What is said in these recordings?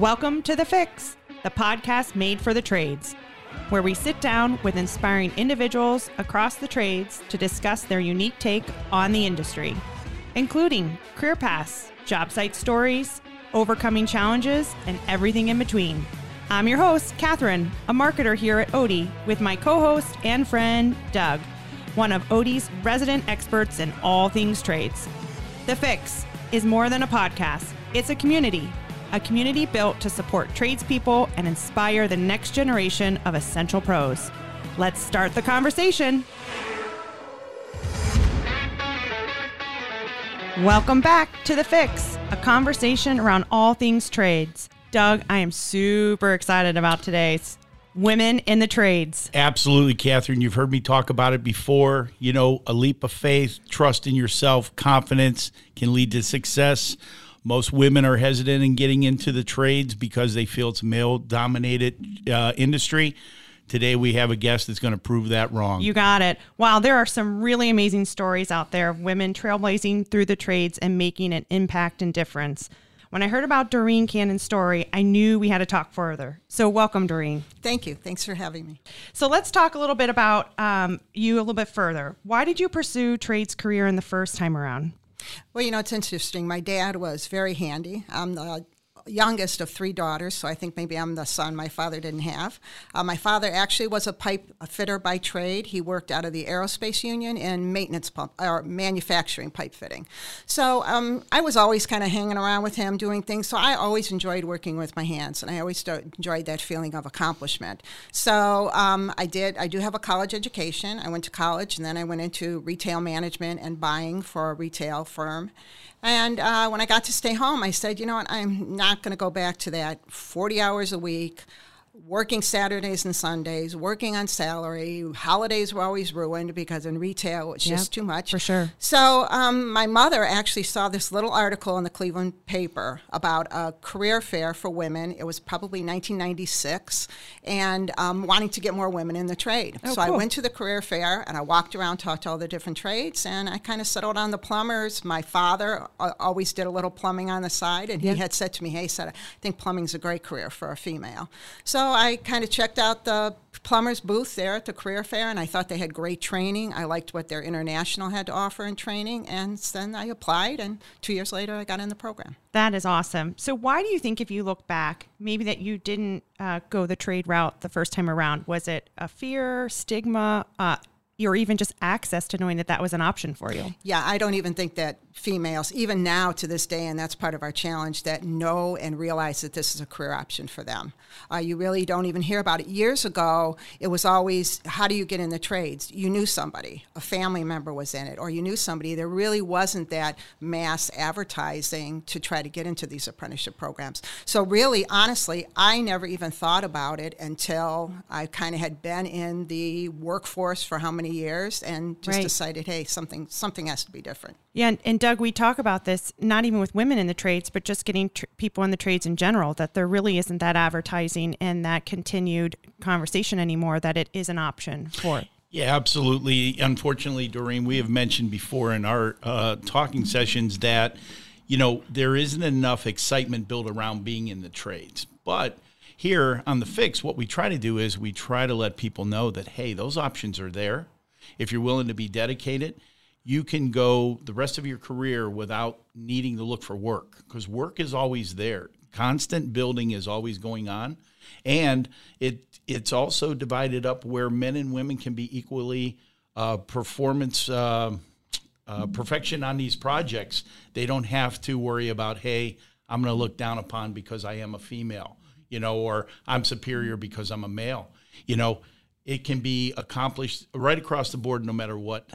Welcome to The Fix, the podcast made for the trades, where we sit down with inspiring individuals across the trades to discuss their unique take on the industry, including career paths, job site stories, overcoming challenges, and everything in between. I'm your host, Catherine, a marketer here at Oatey, with my co-host and friend, Doug, one of Oatey's resident experts in all things trades. The Fix is more than a podcast. It's a community built to support tradespeople and inspire the next generation of essential pros. Let's start the conversation. Welcome back to The Fix, a conversation around all things trades. Doug, I am super excited about today's Women in the Trades. Absolutely, Catherine. You've heard me talk about it before. You know, a leap of faith, trust in yourself, confidence can lead to success. Most women are hesitant in getting into the trades because they feel it's a male-dominated industry. Today we have a guest that's going to prove that wrong. You got it. Wow, there are some really amazing stories out there of women trailblazing through the trades and making an impact and difference. When I heard about Doreen Cannon's story, I knew we had to talk further. So welcome, Doreen. Thank you. Thanks for having me. So let's talk a little bit about you a little bit further. Why did you pursue trades career in the first time around? Well, you know, it's interesting. My dad was very handy. I'm the youngest of three daughters, so I think maybe I'm the son my father didn't have. My father actually was a pipe fitter by trade. He worked out of the Aerospace Union in manufacturing pipe fitting. So I was always kind of hanging around with him doing things. So I always enjoyed working with my hands, and I always enjoyed that feeling of accomplishment. So I do have a college education. I went to college, and then I went into retail management and buying for a retail firm. And when I got to stay home, I said, you know what, I'm not going to go back to that 40 hours a week, working Saturdays and Sundays, working on salary. Holidays were always ruined because in retail, it's just too much. For sure. So my mother actually saw this little article in the Cleveland paper about a career fair for women. It was probably 1996, and wanting to get more women in the trade. Oh, so cool. I went to the career fair, and I walked around, talked to all the different trades, and I kind of settled on the plumbers. My father always did a little plumbing on the side, and he had said to me, hey, I think plumbing's a great career for a female. So I kind of checked out the plumber's booth there at the career fair, and I thought they had great training. I liked what their international had to offer in training, and then I applied, and 2 years later, I got in the program. That is awesome. So why do you think, if you look back, maybe that you didn't go the trade route the first time around? Was it a fear, stigma, or even just access to knowing that that was an option for you? Yeah, I don't even think that females, even now to this day, and that's part of our challenge, that know and realize that this is a career option for them. You really don't even hear about it. Years ago, it was always, how do you get in the trades? You knew somebody, a family member was in it, or you knew somebody. There really wasn't that mass advertising to try to get into these apprenticeship programs. So really, honestly, I never even thought about it until I kind of had been in the workforce for how many years and just decided, hey, something has to be different. Yeah, and Doug, we talk about this, not even with women in the trades, but just getting people in the trades in general, that there really isn't that advertising and that continued conversation anymore, that it is an option for. Yeah, absolutely. Unfortunately, Doreen, we have mentioned before in our talking sessions that, you know, there isn't enough excitement built around being in the trades. But here on The Fix, what we try to do is we try to let people know that, hey, those options are there. If you're willing to be dedicated, you can go the rest of your career without needing to look for work, because work is always there. Constant building is always going on. And it's also divided up where men and women can be equally perfection on these projects. They don't have to worry about, hey, I'm going to look down upon because I am a female, you know, or I'm superior because I'm a male, you know. It can be accomplished right across the board, no matter what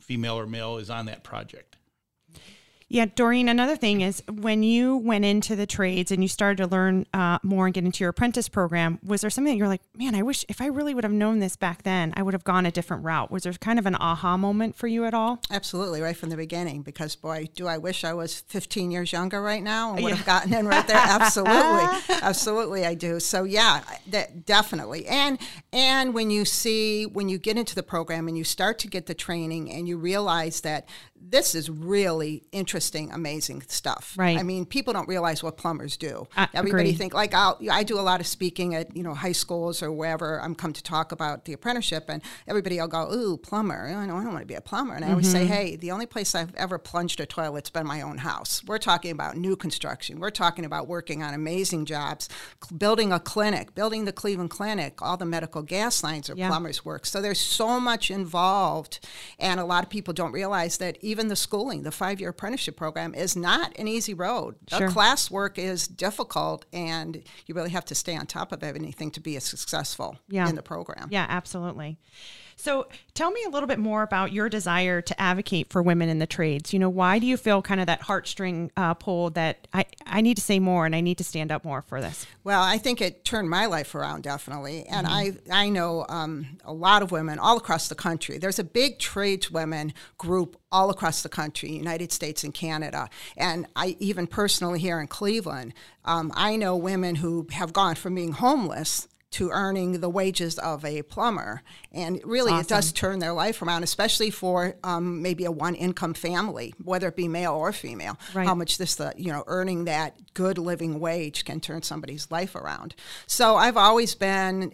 female or male is on that project. Yeah, Doreen, another thing is when you went into the trades and you started to learn more and get into your apprentice program, was there something that you're like, man, I wish if I really would have known this back then, I would have gone a different route? Was there kind of an aha moment for you at all? Absolutely, right from the beginning, because boy, do I wish I was 15 years younger right now and would have gotten in right there. Absolutely, absolutely I do. So yeah, that definitely. And when you get into the program and you start to get the training and you realize that this is really interesting interesting, amazing stuff. Right. I mean, people don't realize what plumbers do. Everybody think, like, I do a lot of speaking at, you know, high schools or wherever I'm come to talk about the apprenticeship, and everybody will go, ooh, plumber. I don't want to be a plumber. And I always say, hey, the only place I've ever plunged a toilet's been my own house. We're talking about new construction. We're talking about working on amazing jobs, building a clinic, building the Cleveland Clinic. All the medical gas lines are plumbers' work. So there's so much involved, and a lot of people don't realize that even the schooling, the 5-year apprenticeship program, is not an easy road. Sure. Classwork is difficult, and you really have to stay on top of everything to be successful in the program. Yeah, absolutely. So tell me a little bit more about your desire to advocate for women in the trades. You know, why do you feel kind of that heartstring pull that I need to say more and I need to stand up more for this? Well, I think it turned my life around, definitely. And I know a lot of women all across the country. There's a big tradeswomen group all across the country, United States and Canada. And I even personally here in Cleveland, I know women who have gone from being homeless to earning the wages of a plumber. And really, it does turn their life around, especially for maybe a one-income family, whether it be male or female, how much this, earning that good living wage can turn somebody's life around. So I've always been,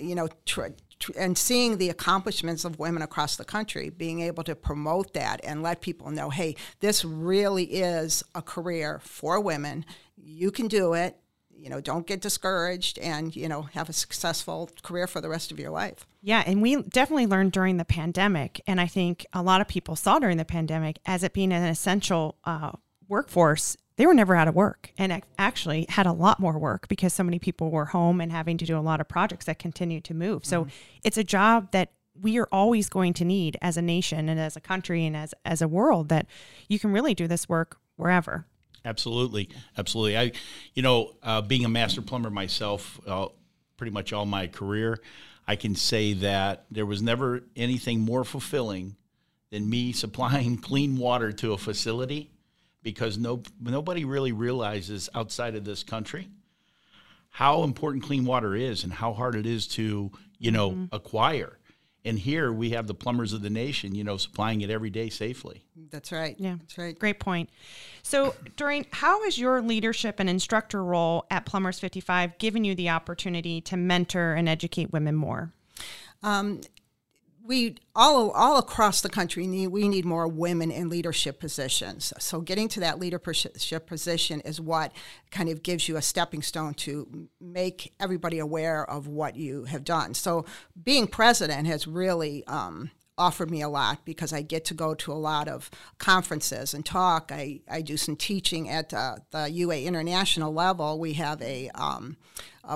and seeing the accomplishments of women across the country, being able to promote that and let people know, hey, this really is a career for women. You can do it. Don't get discouraged and, have a successful career for the rest of your life. Yeah, and we definitely learned during the pandemic, and I think a lot of people saw during the pandemic as it being an essential workforce. They were never out of work, and actually had a lot more work because so many people were home and having to do a lot of projects that continued to move. So it's a job that we are always going to need as a nation and as a country and as a world, that you can really do this work wherever. Absolutely. Absolutely. I being a master plumber myself, pretty much all my career, I can say that there was never anything more fulfilling than me supplying clean water to a facility, because nobody really realizes outside of this country how important clean water is and how hard it is to, acquire. And here we have the plumbers of the nation, supplying it every day safely. That's right. Yeah, that's right. Great point. So, Doreen, how has your leadership and instructor role at Plumbers 55 given you the opportunity to mentor and educate women more? We all across the country we need more women in leadership positions. So getting to that leadership position is what kind of gives you a stepping stone to make everybody aware of what you have done. So being president has really offered me a lot, because I get to go to a lot of conferences and talk. I do some teaching at the UA International level. We have a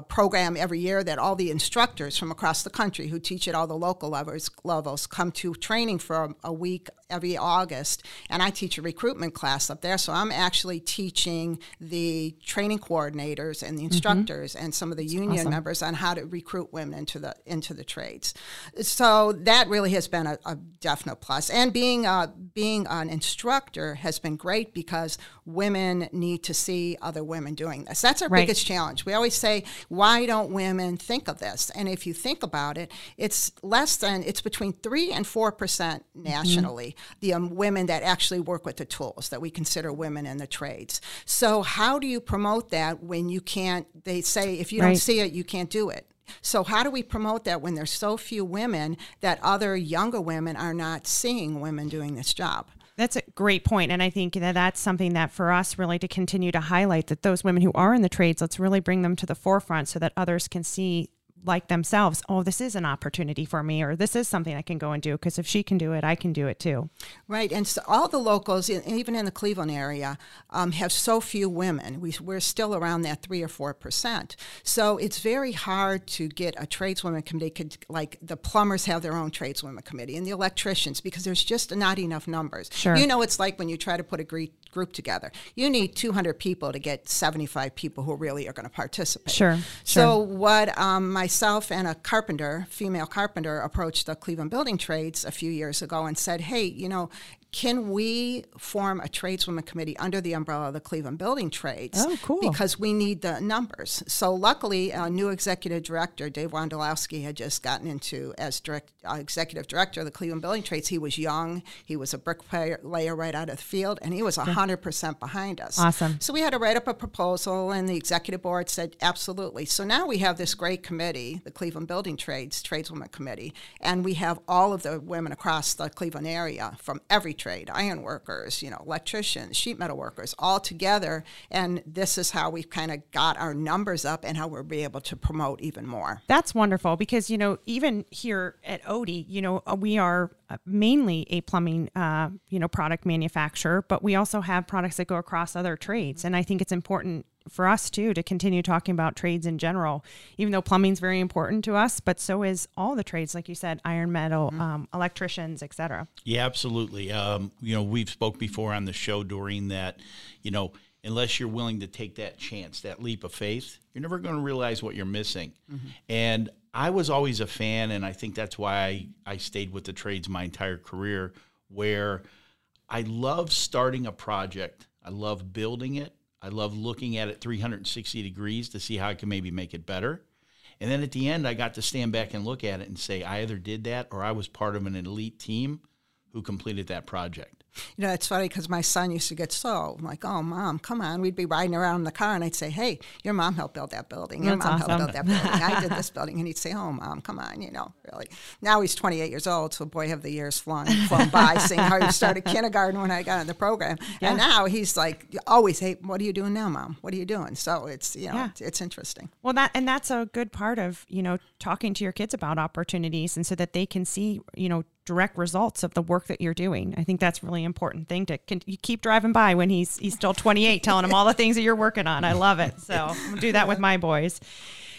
program every year that all the instructors from across the country who teach at all the local levels come to training for a week every August, and I teach a recruitment class up there. So I'm actually teaching the training coordinators and the instructors and some of the union members on how to recruit women into the trades. So that really has been a definite plus. And being an instructor has been great, because women need to see other women doing this. That's our biggest challenge. We always say, why don't women think of this? And if you think about it, it's between 3 and 4% nationally, the women that actually work with the tools that we consider women in the trades. So how do you promote that when you can't, they say, if you don't see it, you can't do it. So how do we promote that when there's so few women that other younger women are not seeing women doing this job? That's a great point. And I think that that's something that for us really to continue to highlight, that those women who are in the trades, let's really bring them to the forefront so that others can see, like themselves, oh, this is an opportunity for me, or this is something I can go and do, because if she can do it, I can do it too. Right. And so all the locals, even in the Cleveland area, have so few women. We're still around that 3 or 4%. So it's very hard to get a tradeswomen committee, like the plumbers have their own tradeswomen committee and the electricians, because there's just not enough numbers. Sure. It's like when you try to put a group together. You need 200 people to get 75 people who really are going to participate. Sure. So what myself and a female carpenter, approached the Cleveland Building Trades a few years ago and said, hey, can we form a tradeswomen committee under the umbrella of the Cleveland Building Trades? Oh, cool. Because we need the numbers. So luckily, our new executive director, Dave Wondolowski, had just gotten into as executive director of the Cleveland Building Trades. He was young. He was a bricklayer right out of the field, and he was 100% behind us. Awesome. So we had to write up a proposal, and the executive board said, absolutely. So now we have this great committee, the Cleveland Building Trades, Tradeswomen Committee, and we have all of the women across the Cleveland area from every trade, iron workers, electricians, sheet metal workers, all together. And this is how we've kind of got our numbers up and how we'll be able to promote even more. That's wonderful because, even here at Oatey, we are mainly a plumbing, product manufacturer, but we also have products that go across other trades. And I think it's important for us too, to continue talking about trades in general, even though plumbing's very important to us, but so is all the trades, like you said, iron, metal, electricians, et cetera. Yeah, absolutely. We've spoke before on the show, Doreen, that, unless you're willing to take that chance, that leap of faith, you're never going to realize what you're missing. Mm-hmm. And I was always a fan, and I think that's why I stayed with the trades my entire career, where I love starting a project. I love building it. I love looking at it 360 degrees to see how I can maybe make it better. And then at the end, I got to stand back and look at it and say, I either did that or I was part of an elite team who completed that project. It's funny because my son used to get so, I'm like, oh, Mom, come on. We'd be riding around in the car, and I'd say, hey, your mom helped build that building. Your mom helped build that building. I did this building. And he'd say, oh, Mom, come on, really. Now he's 28 years old, so boy, have the years flown by, seeing how he started kindergarten when I got in the program. Yeah. And now he's like, always, hey, what are you doing now, Mom? What are you doing? So it's, it's interesting. Well, that's a good part of, talking to your kids about opportunities and so that they can see, direct results of the work that you're doing. I think that's a really important thing to you keep driving by when he's still 28, telling him all the things that you're working on. I love it. So I'm going to do that with my boys.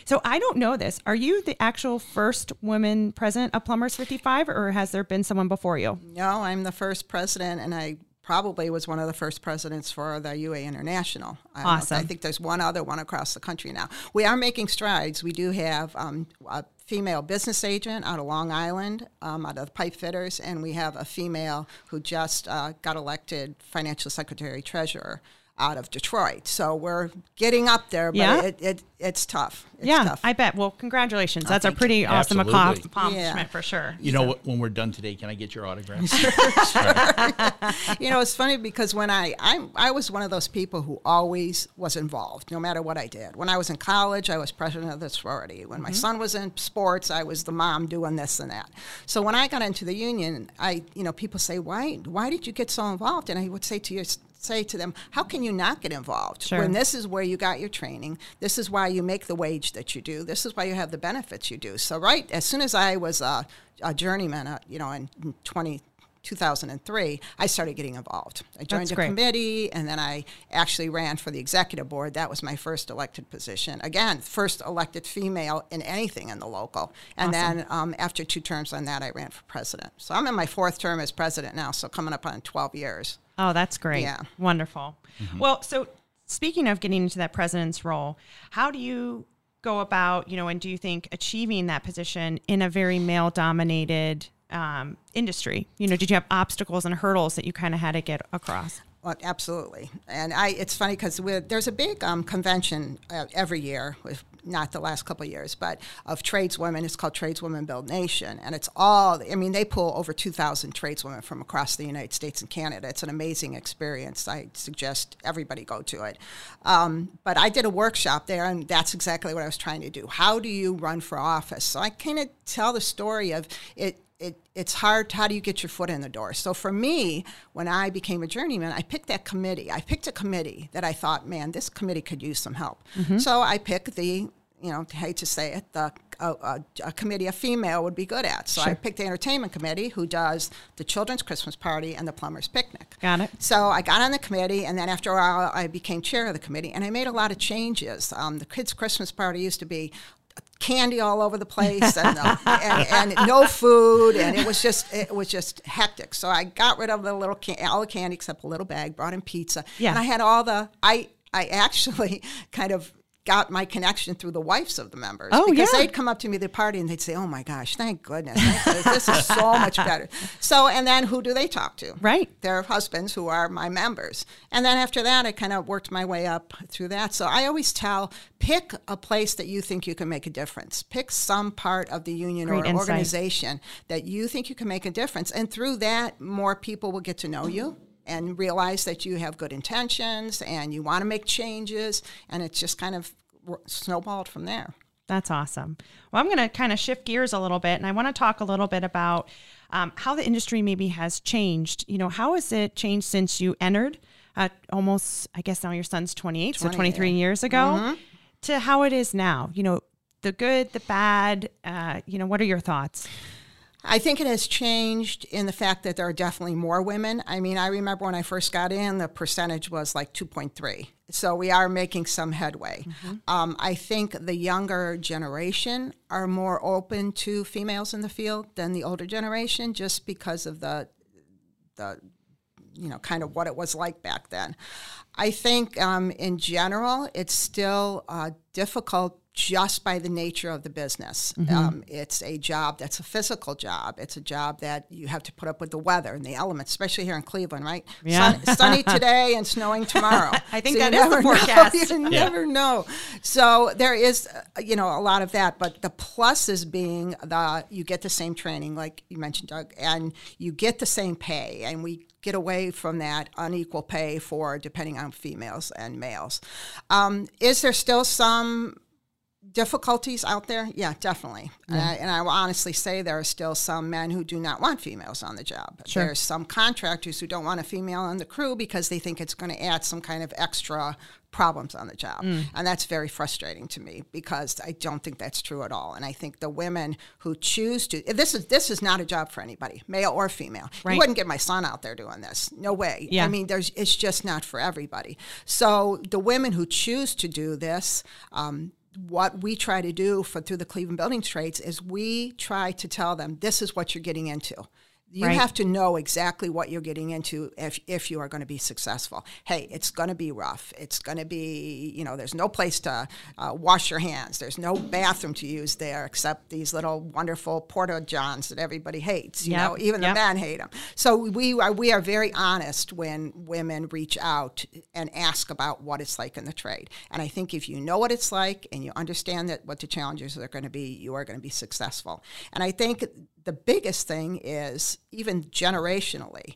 So I don't know this. Are you the actual first woman president of Plumbers 55, or has there been someone before you? No, I'm the first president, and I probably was one of the first presidents for the UA International. Awesome. I think there's one other one across the country now. We are making strides. We do have a female business agent out of Long Island, out of the pipe fitters, and we have a female who just got elected financial secretary treasurer out of Detroit. So we're getting up there, but it's tough. It's tough. I bet. Well, congratulations. That's a pretty awesome accomplishment for sure. When we're done today, can I get your autograph? Sure. It's funny because when I was one of those people who always was involved, no matter what I did. When I was in college, I was president of the sorority. When my son was in sports, I was the mom doing this and that. So when I got into the union, people say, why did you get so involved? And I would say to them, how can you not get involved? Sure. When this is where you got your training, this is why you make the wage that you do, this is why you have the benefits you do. So right as soon as I was a journeyman, in 2003, I started getting involved. I joined a committee, and then I actually ran for the executive board. That was my first elected position. Again, first elected female in anything in the local. And then after 2 terms on that, I ran for president. So I'm in my 4th term as president now, so coming up on 12 years. Oh, that's great. Yeah. Wonderful. Mm-hmm. Well, so speaking of getting into that president's role, how do you go about, and do you think achieving that position in a very male-dominated industry? Did you have obstacles and hurdles that you kind of had to get across? Well, absolutely. And it's funny because there's a big convention every year, not the last couple of years, but of tradeswomen. It's called Tradeswomen Build Nation. And it's they pull over 2,000 tradeswomen from across the United States and Canada. It's an amazing experience. I suggest everybody go to it. But I did a workshop there, and that's exactly what I was trying to do. How do you run for office? So I kind of tell the story of it. It's hard. How do you get your foot in the door? So for me, when I became a journeyman, I picked that committee. I picked a committee that I thought, man, this committee could use some help. Mm-hmm. So I picked a committee a female would be good at. So I picked the entertainment committee, who does the children's Christmas party and the plumber's picnic. Got it. So I got on the committee, and then after a while, I became chair of the committee, and I made a lot of changes. The kids' Christmas party used to be candy all over the place and no food, and it was just hectic. So I got rid of all the candy except a little bag, brought in pizza, and I had all the I actually kind of got my connection through the wives of the members. Oh, because yeah. they'd come up to me at the party and they'd say, oh my gosh, thank goodness. This is so much better. So, and then who do they talk to? Right. Their husbands, who are my members. And then after that, I kind of worked my way up through that. So I always tell, pick a place that you think you can make a difference. Pick some part of the union Great or insight. Organization that you think you can make a difference. And through that, more people will get to know you and realize that you have good intentions and you want to make changes, and it's just kind of snowballed from there. That's awesome. Well, I'm going to kind of shift gears a little bit, and I want to talk a little bit about how the industry maybe has changed. You know, how has it changed since you entered almost, I guess now your son's 28, so 23 years ago, mm-hmm. to how it is now? You know, the good, the bad, you know, what are your thoughts? I think it has changed in the fact that there are definitely more women. I mean, I remember when I first got in, the percentage was like 2.3. So we are making some headway. Mm-hmm. I think the younger generation are more open to females in the field than the older generation, just because of the you know, kind of what it was like back then. I think in general, it's still difficult just by the nature of the business. Mm-hmm. It's a job that's a physical job. It's a job that you have to put up with the weather and the elements, especially here in Cleveland, right? Yeah. Sunny today and snowing tomorrow. I think so that is the forecast. You never know. So there is, you know, a lot of that. But the plus is being you get the same training, like you mentioned, Doug, and you get the same pay. And we get away from that unequal pay for depending on females and males. Is there still some difficulties out there? Yeah, definitely. Yeah. And I will honestly say there are still some men who do not want females on the job. Sure. There's some contractors who don't want a female on the crew because they think it's going to add some kind of extra problems on the job. Mm. And that's very frustrating to me because I don't think that's true at all. And I think the women who choose to, this is not a job for anybody, male or female. Right. You wouldn't get my son out there doing this. No way. Yeah. I mean, it's just not for everybody. So the women who choose to do this, what we try to do through the Cleveland Building Trades is we try to tell them, this is what you're getting into. You right. have to know exactly what you're getting into if you are going to be successful. Hey, it's going to be rough. It's going to be, you know, there's no place to wash your hands. There's no bathroom to use there except these little wonderful Porta Johns that everybody hates. You yep. know, even yep. the men hate them. So we are very honest when women reach out and ask about what it's like in the trade. And I think if you know what it's like and you understand that what the challenges are going to be, you are going to be successful. And I think the biggest thing is, even generationally,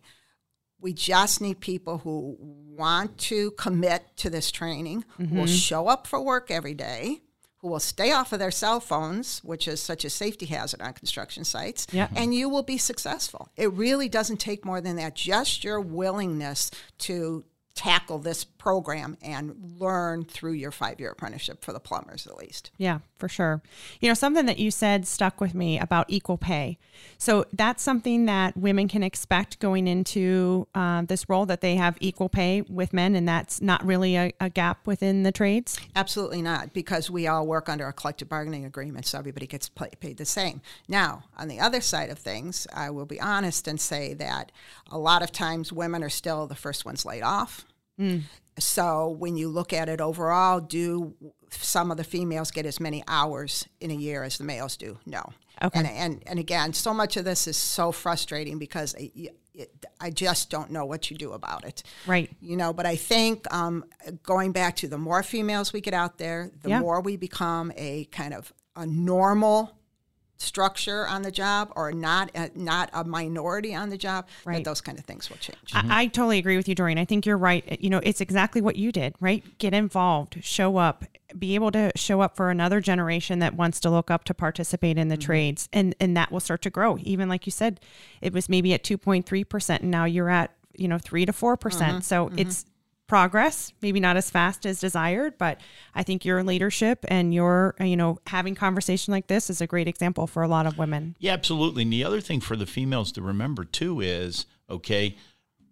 we just need people who want to commit to this training, mm-hmm. who will show up for work every day, who will stay off of their cell phones, which is such a safety hazard on construction sites, yeah. and you will be successful. It really doesn't take more than that, just your willingness to tackle this program and learn through your 5-year apprenticeship for the plumbers, at least. Yeah, for sure. You know, something that you said stuck with me about equal pay. So that's something that women can expect going into this role, that they have equal pay with men, and that's not really a gap within the trades? Absolutely not, because we all work under a collective bargaining agreement, so everybody gets paid the same. Now, on the other side of things, I will be honest and say that a lot of times women are still the first ones laid off. Mm. So when you look at it overall, do some of the females get as many hours in a year as the males do? No. Okay. And again, so much of this is so frustrating because I just don't know what you do about it. Right. You know, but I think going back to the more females we get out there, the yeah. more we become a kind of a normal structure on the job, or not a minority on the job, right. that those kind of things will change. Mm-hmm. I totally agree with you, Doreen. I think you're right. You know, it's exactly what you did, right? Get involved, show up, be able to show up for another generation that wants to look up to participate in the mm-hmm. trades, and that will start to grow. Even like you said, it was maybe at 2.3%, and now you're at, you know, 3 to 4%. Mm-hmm. So mm-hmm. it's progress, maybe not as fast as desired, but I think your leadership and your, you know, having conversation like this is a great example for a lot of women. Yeah, absolutely. And the other thing for the females to remember too is, okay,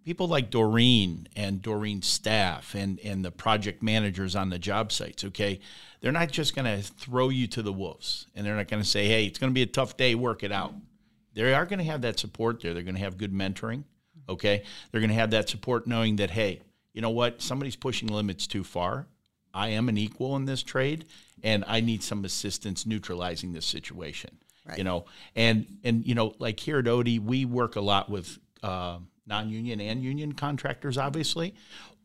people like Doreen and Doreen's staff and the project managers on the job sites, okay, they're not just going to throw you to the wolves, and they're not going to say, hey, it's going to be a tough day, work it out. They are going to have that support there. They're going to have good mentoring, okay? They're going to have that support knowing that, hey, you know what? Somebody's pushing limits too far. I am an equal in this trade, and I need some assistance neutralizing this situation. Right. You know, and you know, like here at Oatey, we work a lot with non-union and union contractors, obviously.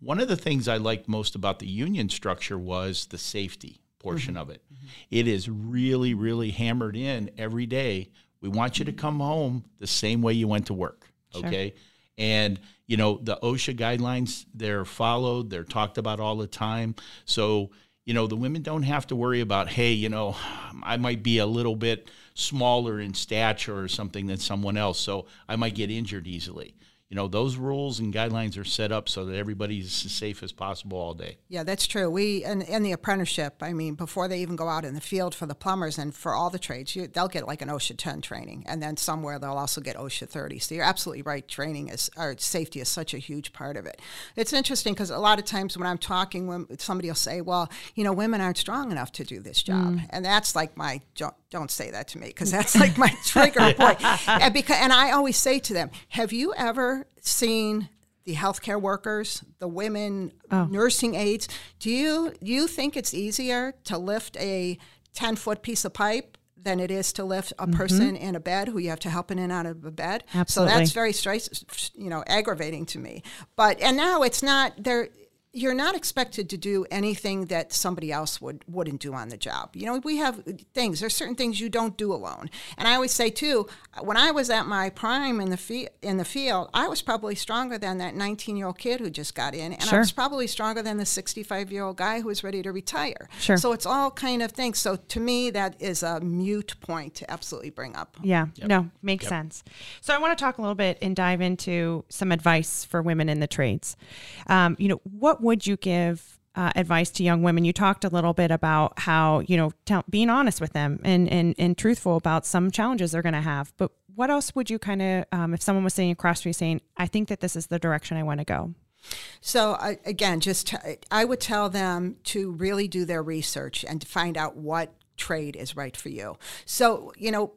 One of the things I liked most about the union structure was the safety portion of it. Mm-hmm. It is really, really hammered in every day. We want you to come home the same way you went to work, okay? Sure. And, you know, the OSHA guidelines, they're followed, they're talked about all the time. So, you know, the women don't have to worry about, hey, you know, I might be a little bit smaller in stature or something than someone else, so I might get injured easily. You know, those rules and guidelines are set up so that everybody's as safe as possible all day. Yeah, that's true. We, in the apprenticeship, I mean, before they even go out in the field for the plumbers and for all the trades, they'll get like an OSHA 10 training, and then somewhere they'll also get OSHA 30. So you're absolutely right. Training is, or safety is such a huge part of it. It's interesting because a lot of times when I'm talking, somebody will say, well, you know, women aren't strong enough to do this job. Mm. And that's like my job. Don't say that to me, because that's like my trigger point. And I always say to them, have you ever seen the healthcare workers, the women, nursing aides? Do you think it's easier to lift a 10-foot piece of pipe than it is to lift a person in a bed who you have to help in and out of a bed? Absolutely. So that's very, you know, aggravating to me. But, and now it's not there. You're not expected to do anything that somebody else wouldn't do on the job. You know, we have things. There's certain things you don't do alone. And I always say, too, when I was at my prime in the field, I was probably stronger than that 19-year-old kid who just got in. And I was probably stronger than the 65-year-old guy who was ready to retire. Sure. So it's all kind of things. So to me, that is a moot point to absolutely bring up. Yeah. Yep. No, makes sense. So I want to talk a little bit and dive into some advice for women in the trades. You know, what would you give advice to young women? You talked a little bit about how, you know, being honest with them and truthful about some challenges they're going to have. But what else would you kind of, if someone was sitting across from you saying, I think that this is the direction I want to go? So again, I would tell them to really do their research and to find out what trade is right for you. So, you know,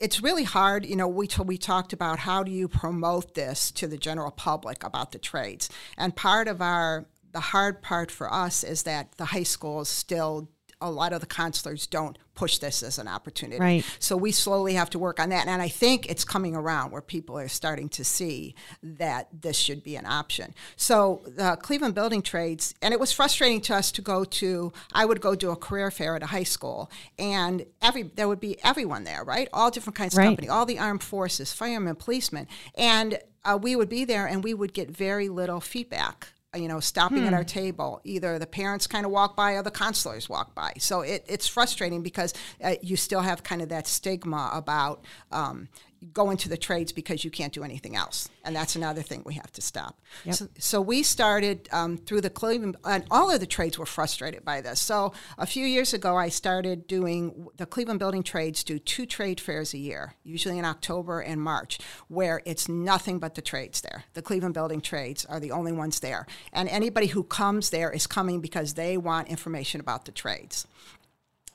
it's really hard. You know, we talked about how do you promote this to the general public about the trades. And part of the hard part for us is that the high schools still, a lot of the counselors don't push this as an opportunity. Right. So we slowly have to work on that. And I think it's coming around where people are starting to see that this should be an option. So the Cleveland Building Trades, and it was frustrating to us to go to, I would go to a career fair at a high school, and there would be everyone there, right? All different kinds of company, all the armed forces, firemen, policemen. And we would be there and we would get very little feedback. You know, stopping at our table, either the parents kind of walk by or the counselors walk by. So it's frustrating because you still have kind of that stigma about going to the trades because you can't do anything else. And that's another thing we have to stop. Yep. So we started through the Cleveland, and all of the trades were frustrated by this. So a few years ago, I started doing, the Cleveland Building Trades do 2 trade fairs a year, usually in October and March, where it's nothing but the trades there. The Cleveland Building Trades are the only ones there. And anybody who comes there is coming because they want information about the trades.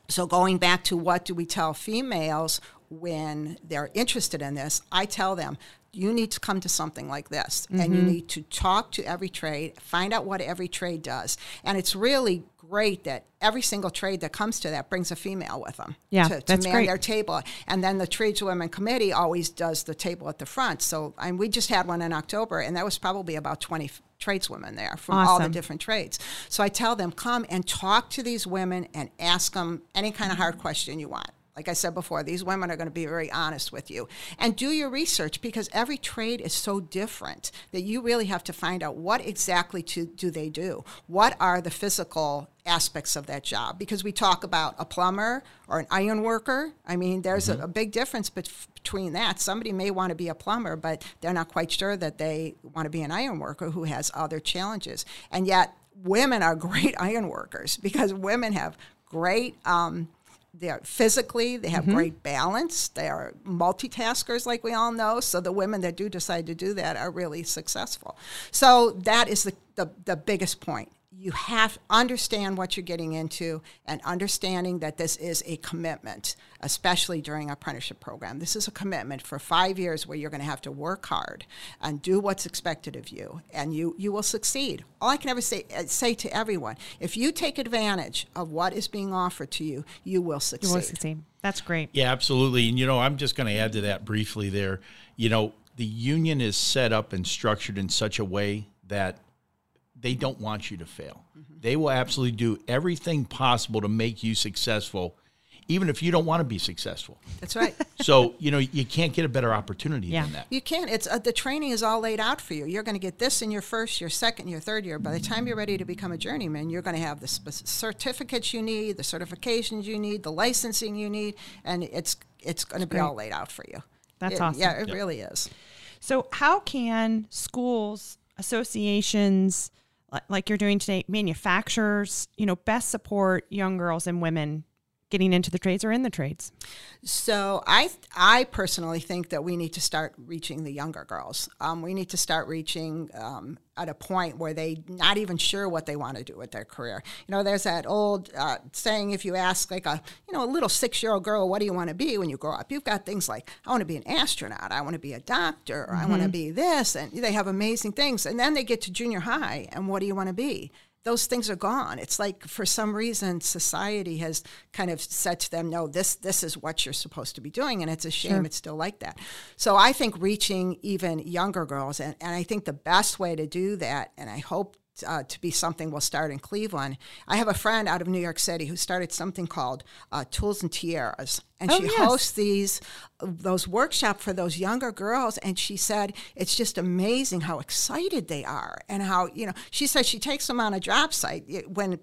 So going back to what do we tell females when they're interested in this, I tell them, you need to come to something like this, and you need to talk to every trade, find out what every trade does. And it's really great that every single trade that comes to that brings a female with them to man their table. And then the Tradeswomen Committee always does the table at the front. So we just had one in October, and that was probably about 20 tradeswomen there from all the different trades. So I tell them, come and talk to these women and ask them any kind of hard question you want. Like I said before, these women are going to be very honest with you. And do your research, because every trade is so different that you really have to find out what exactly do they do. What are the physical aspects of that job? Because we talk about a plumber or an iron worker. I mean, there's a big difference between that. Somebody may want to be a plumber, but they're not quite sure that they want to be an iron worker who has other challenges. And yet women are great iron workers because women have great they have great balance. They are multitaskers, like we all know. So the women that do decide to do that are really successful. So that is the biggest point. you have to understand what you're getting into, and understanding that this is a commitment, especially during our apprenticeship program. This is a commitment for 5 years where you're going to have to work hard and do what's expected of you, and you will succeed. All I can ever say to everyone, if you take advantage of what is being offered to you, you will succeed. You will succeed. That's great. Yeah, absolutely. And, you know, I'm just going to add to that briefly there. You know, the union is set up and structured in such a way that they don't want you to fail. Mm-hmm. They will absolutely do everything possible to make you successful, even if you don't want to be successful. That's right. So, you know, you can't get a better opportunity than that. You can't. It's the training is all laid out for you. You're going to get this in your first, your second, your third year. By the time you're ready to become a journeyman, you're going to have the certificates you need, the certifications you need, the licensing you need, and it's going to be all laid out for you. That's awesome. Yeah, it really is. So how can schools, associations, like you're doing today, manufacturers, you know, best support young girls and women getting into the trades or in the trades? So I personally think that we need to start reaching the younger girls. We need to start reaching at a point where they're not even sure what they want to do with their career. You know, there's that old saying, if you ask like a little 6-year-old girl, what do you want to be when you grow up? You've got things like, I want to be an astronaut, I want to be a doctor, or I want to be this, and they have amazing things. And then they get to junior high, and what do you want to be? Those things are gone. It's like, for some reason, society has kind of said to them, no, this is what you're supposed to be doing, and it's a shame it's still like that. So I think reaching even younger girls, and I think the best way to do that, and I hope to be something we'll start in Cleveland. I have a friend out of New York City who started something called Tools and Tiaras, and she hosts those workshops for those younger girls, and she said it's just amazing how excited they are, and how, you know, she says she takes them on a job site when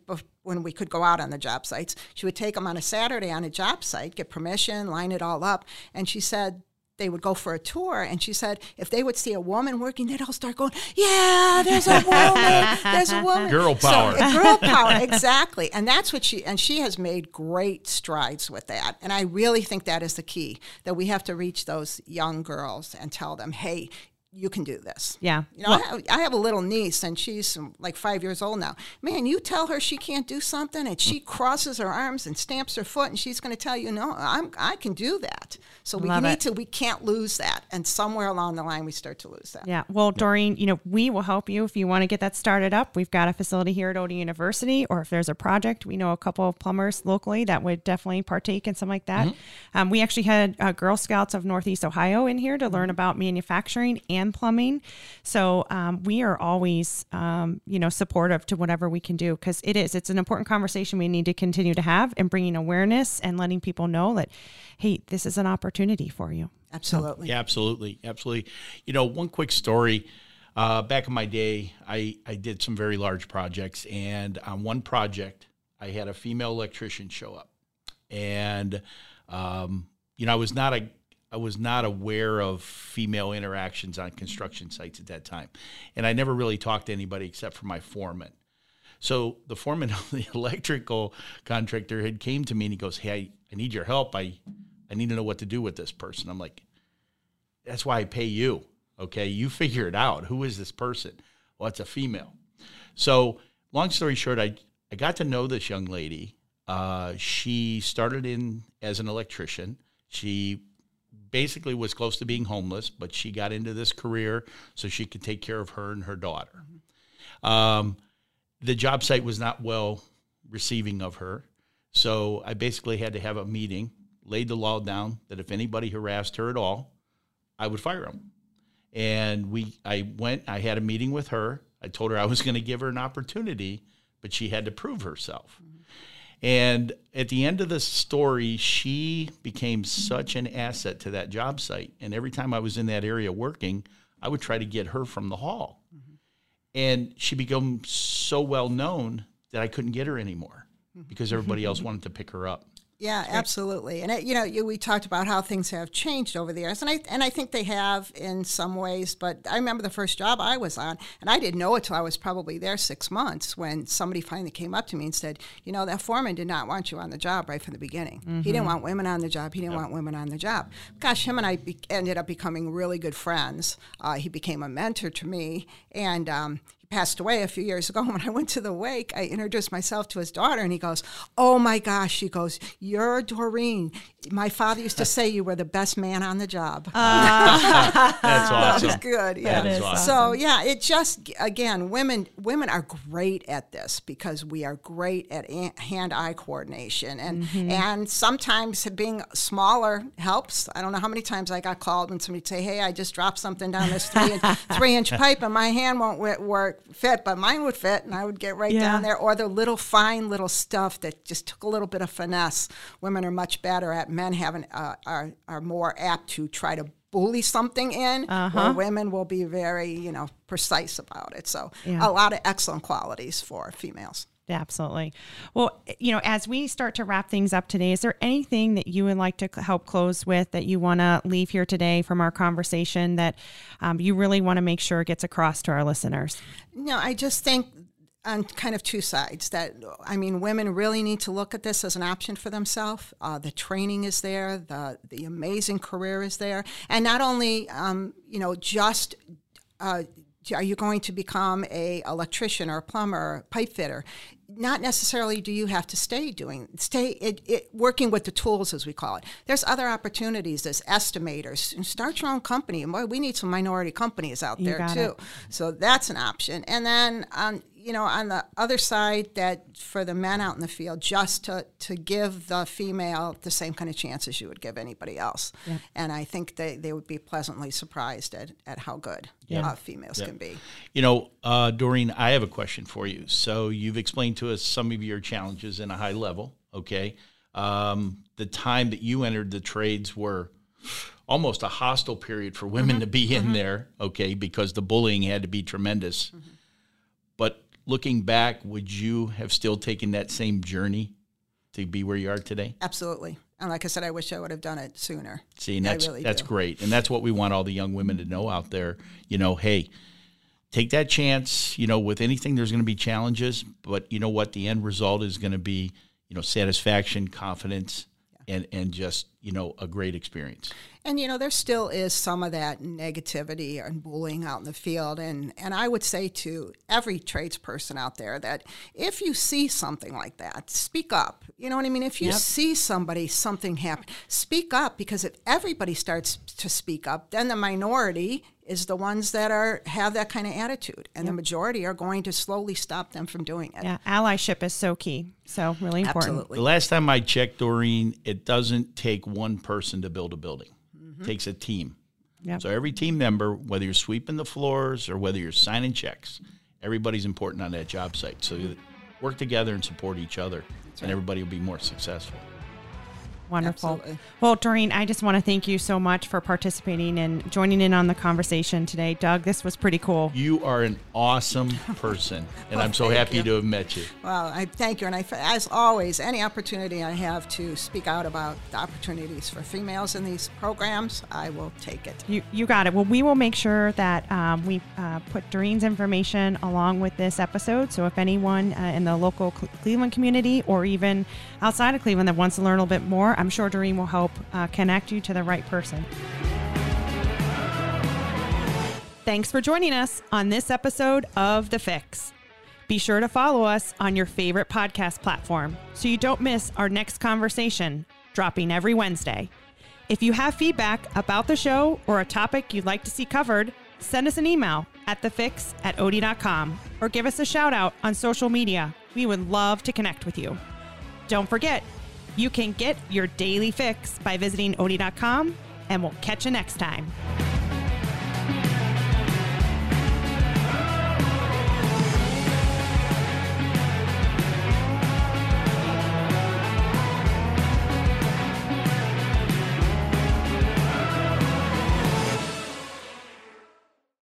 we could go out on the job sites. She would take them on a Saturday on a job site, get permission, line it all up, and she said they would go for a tour, and she said if they would see a woman working, they'd all start going, yeah, there's a woman, there's a woman. Girl power. So, girl power, exactly. And that's what she has made great strides with that. And I really think that is the key, that we have to reach those young girls and tell them, hey, you can do this. Yeah. You know, well, I have a little niece, and she's like 5 years old now. Man, you tell her she can't do something, and she crosses her arms and stamps her foot, and she's going to tell you, no, I can do that. So we can't lose that. And somewhere along the line, we start to lose that. Yeah. Well, Doreen, you know, we will help you if you want to get that started up. We've got a facility here at Oatey University, or if there's a project, we know a couple of plumbers locally that would definitely partake in something like that. Mm-hmm. We actually had Girl Scouts of Northeast Ohio in here to learn about manufacturing and plumbing. So we are always, you know, supportive to whatever we can do, because it's an important conversation we need to continue to have, and bringing awareness and letting people know that, hey, this is an opportunity for you. Absolutely. Yeah, absolutely. Absolutely. You know, one quick story. Back in my day, I did some very large projects, and on one project, I had a female electrician show up, and, you know, I was not aware of female interactions on construction sites at that time. And I never really talked to anybody except for my foreman. So the foreman of the electrical contractor had came to me, and he goes, hey, I need your help. I need to know what to do with this person. I'm like, that's why I pay you. Okay, you figure it out. Who is this person? Well, it's a female. So long story short, I got to know this young lady. She started in as an electrician. She basically was close to being homeless, but she got into this career so she could take care of her and her daughter. The job site was not well receiving of her, so I basically had to have a meeting, laid the law down that if anybody harassed her at all, I would fire them. And I had a meeting with her. I told her I was going to give her an opportunity, but she had to prove herself. And at the end of the story, she became such an asset to that job site. And every time I was in that area working, I would try to get her from the hall. Mm-hmm. And she became so well known that I couldn't get her anymore because everybody else wanted to pick her up. Yeah, absolutely. And, you know, we talked about how things have changed over the years, and I think they have in some ways, but I remember the first job I was on, and I didn't know it till I was probably there 6 months, when somebody finally came up to me and said, you know, that foreman did not want you on the job right from the beginning. He didn't want women on the job. He didn't want women on the job. Gosh, him and I ended up becoming really good friends. He became a mentor to me, and passed away a few years ago. When I went to the wake, I introduced myself to his daughter, and he goes, "Oh my gosh," he goes, "You're Doreen. My father used to say you were the best man on the job." That's awesome. That was good. Yeah. That is awesome. So yeah, it just, again, women are great at this because we are great at hand-eye coordination, and and sometimes being smaller helps. I don't know how many times I got called and somebody would say, "Hey, I just dropped something down this three-inch pipe, and my hand won't fit, but mine would fit," and I would get right down there. Or the fine little stuff that just took a little bit of finesse. Women are much better at. Men are more apt to try to bully something in, where women will be very, precise about it. So a lot of excellent qualities for females. Absolutely. Well, as we start to wrap things up today, is there anything that you would like to help close with that you want to leave here today from our conversation that you really want to make sure gets across to our listeners? No, I just think on kind of two sides that, women really need to look at this as an option for themselves. The training is there. The amazing career is there. And not only, are you going to become a electrician or a plumber or a pipe fitter? Not necessarily do you have to stay working with the tools, as we call it. There's other opportunities. There's estimators, and start your own company. And boy, we need some minority companies out there too. So that's an option. And then on the other side, that for the men out in the field, just to give the female the same kind of chances you would give anybody else. Yeah. And I think they would be pleasantly surprised at how good females can be. Doreen, I have a question for you. So you've explained to us some of your challenges in a high level, okay? The time that you entered the trades were almost a hostile period for women to be in there, okay, because the bullying had to be tremendous. But looking back, would you have still taken that same journey to be where you are today? Absolutely. And like I said, I wish I would have done it sooner. See, and that's great. And that's what we want all the young women to know out there. Hey, take that chance. With anything, there's going to be challenges. But you know what? The end result is going to be, satisfaction, confidence, and just, a great experience. And, there still is some of that negativity and bullying out in the field. And I would say to every tradesperson out there that if you see something like that, speak up. You know what I mean? If you see something happen, speak up, because if everybody starts to speak up, then the minority is the ones that have that kind of attitude, and the majority are going to slowly stop them from doing it. Yeah, allyship is so key, so really important. Absolutely. The last time I checked, Doreen, it doesn't take one person to build a building. It takes a team. Yep. So every team member, whether you're sweeping the floors or whether you're signing checks, everybody's important on that job site. So you work together and support each other, and everybody will be more successful. Wonderful. Absolutely. Well, Doreen, I just want to thank you so much for participating and joining in on the conversation today. Doug, this was pretty cool. You are an awesome person, and I'm so happy to have met you. Well, I thank you. And as always, any opportunity I have to speak out about the opportunities for females in these programs, I will take it. You got it. Well, we will make sure that we put Doreen's information along with this episode. So if anyone in the local Cleveland community or even outside of Cleveland that wants to learn a little bit more, I'm sure Doreen will help connect you to the right person. Thanks for joining us on this episode of The Fix. Be sure to follow us on your favorite podcast platform so you don't miss our next conversation, dropping every Wednesday. If you have feedback about the show or a topic you'd like to see covered, send us an email at thefix@oatey.com or give us a shout out on social media. We would love to connect with you. Don't forget, you can get your daily fix by visiting oatey.com, and we'll catch you next time.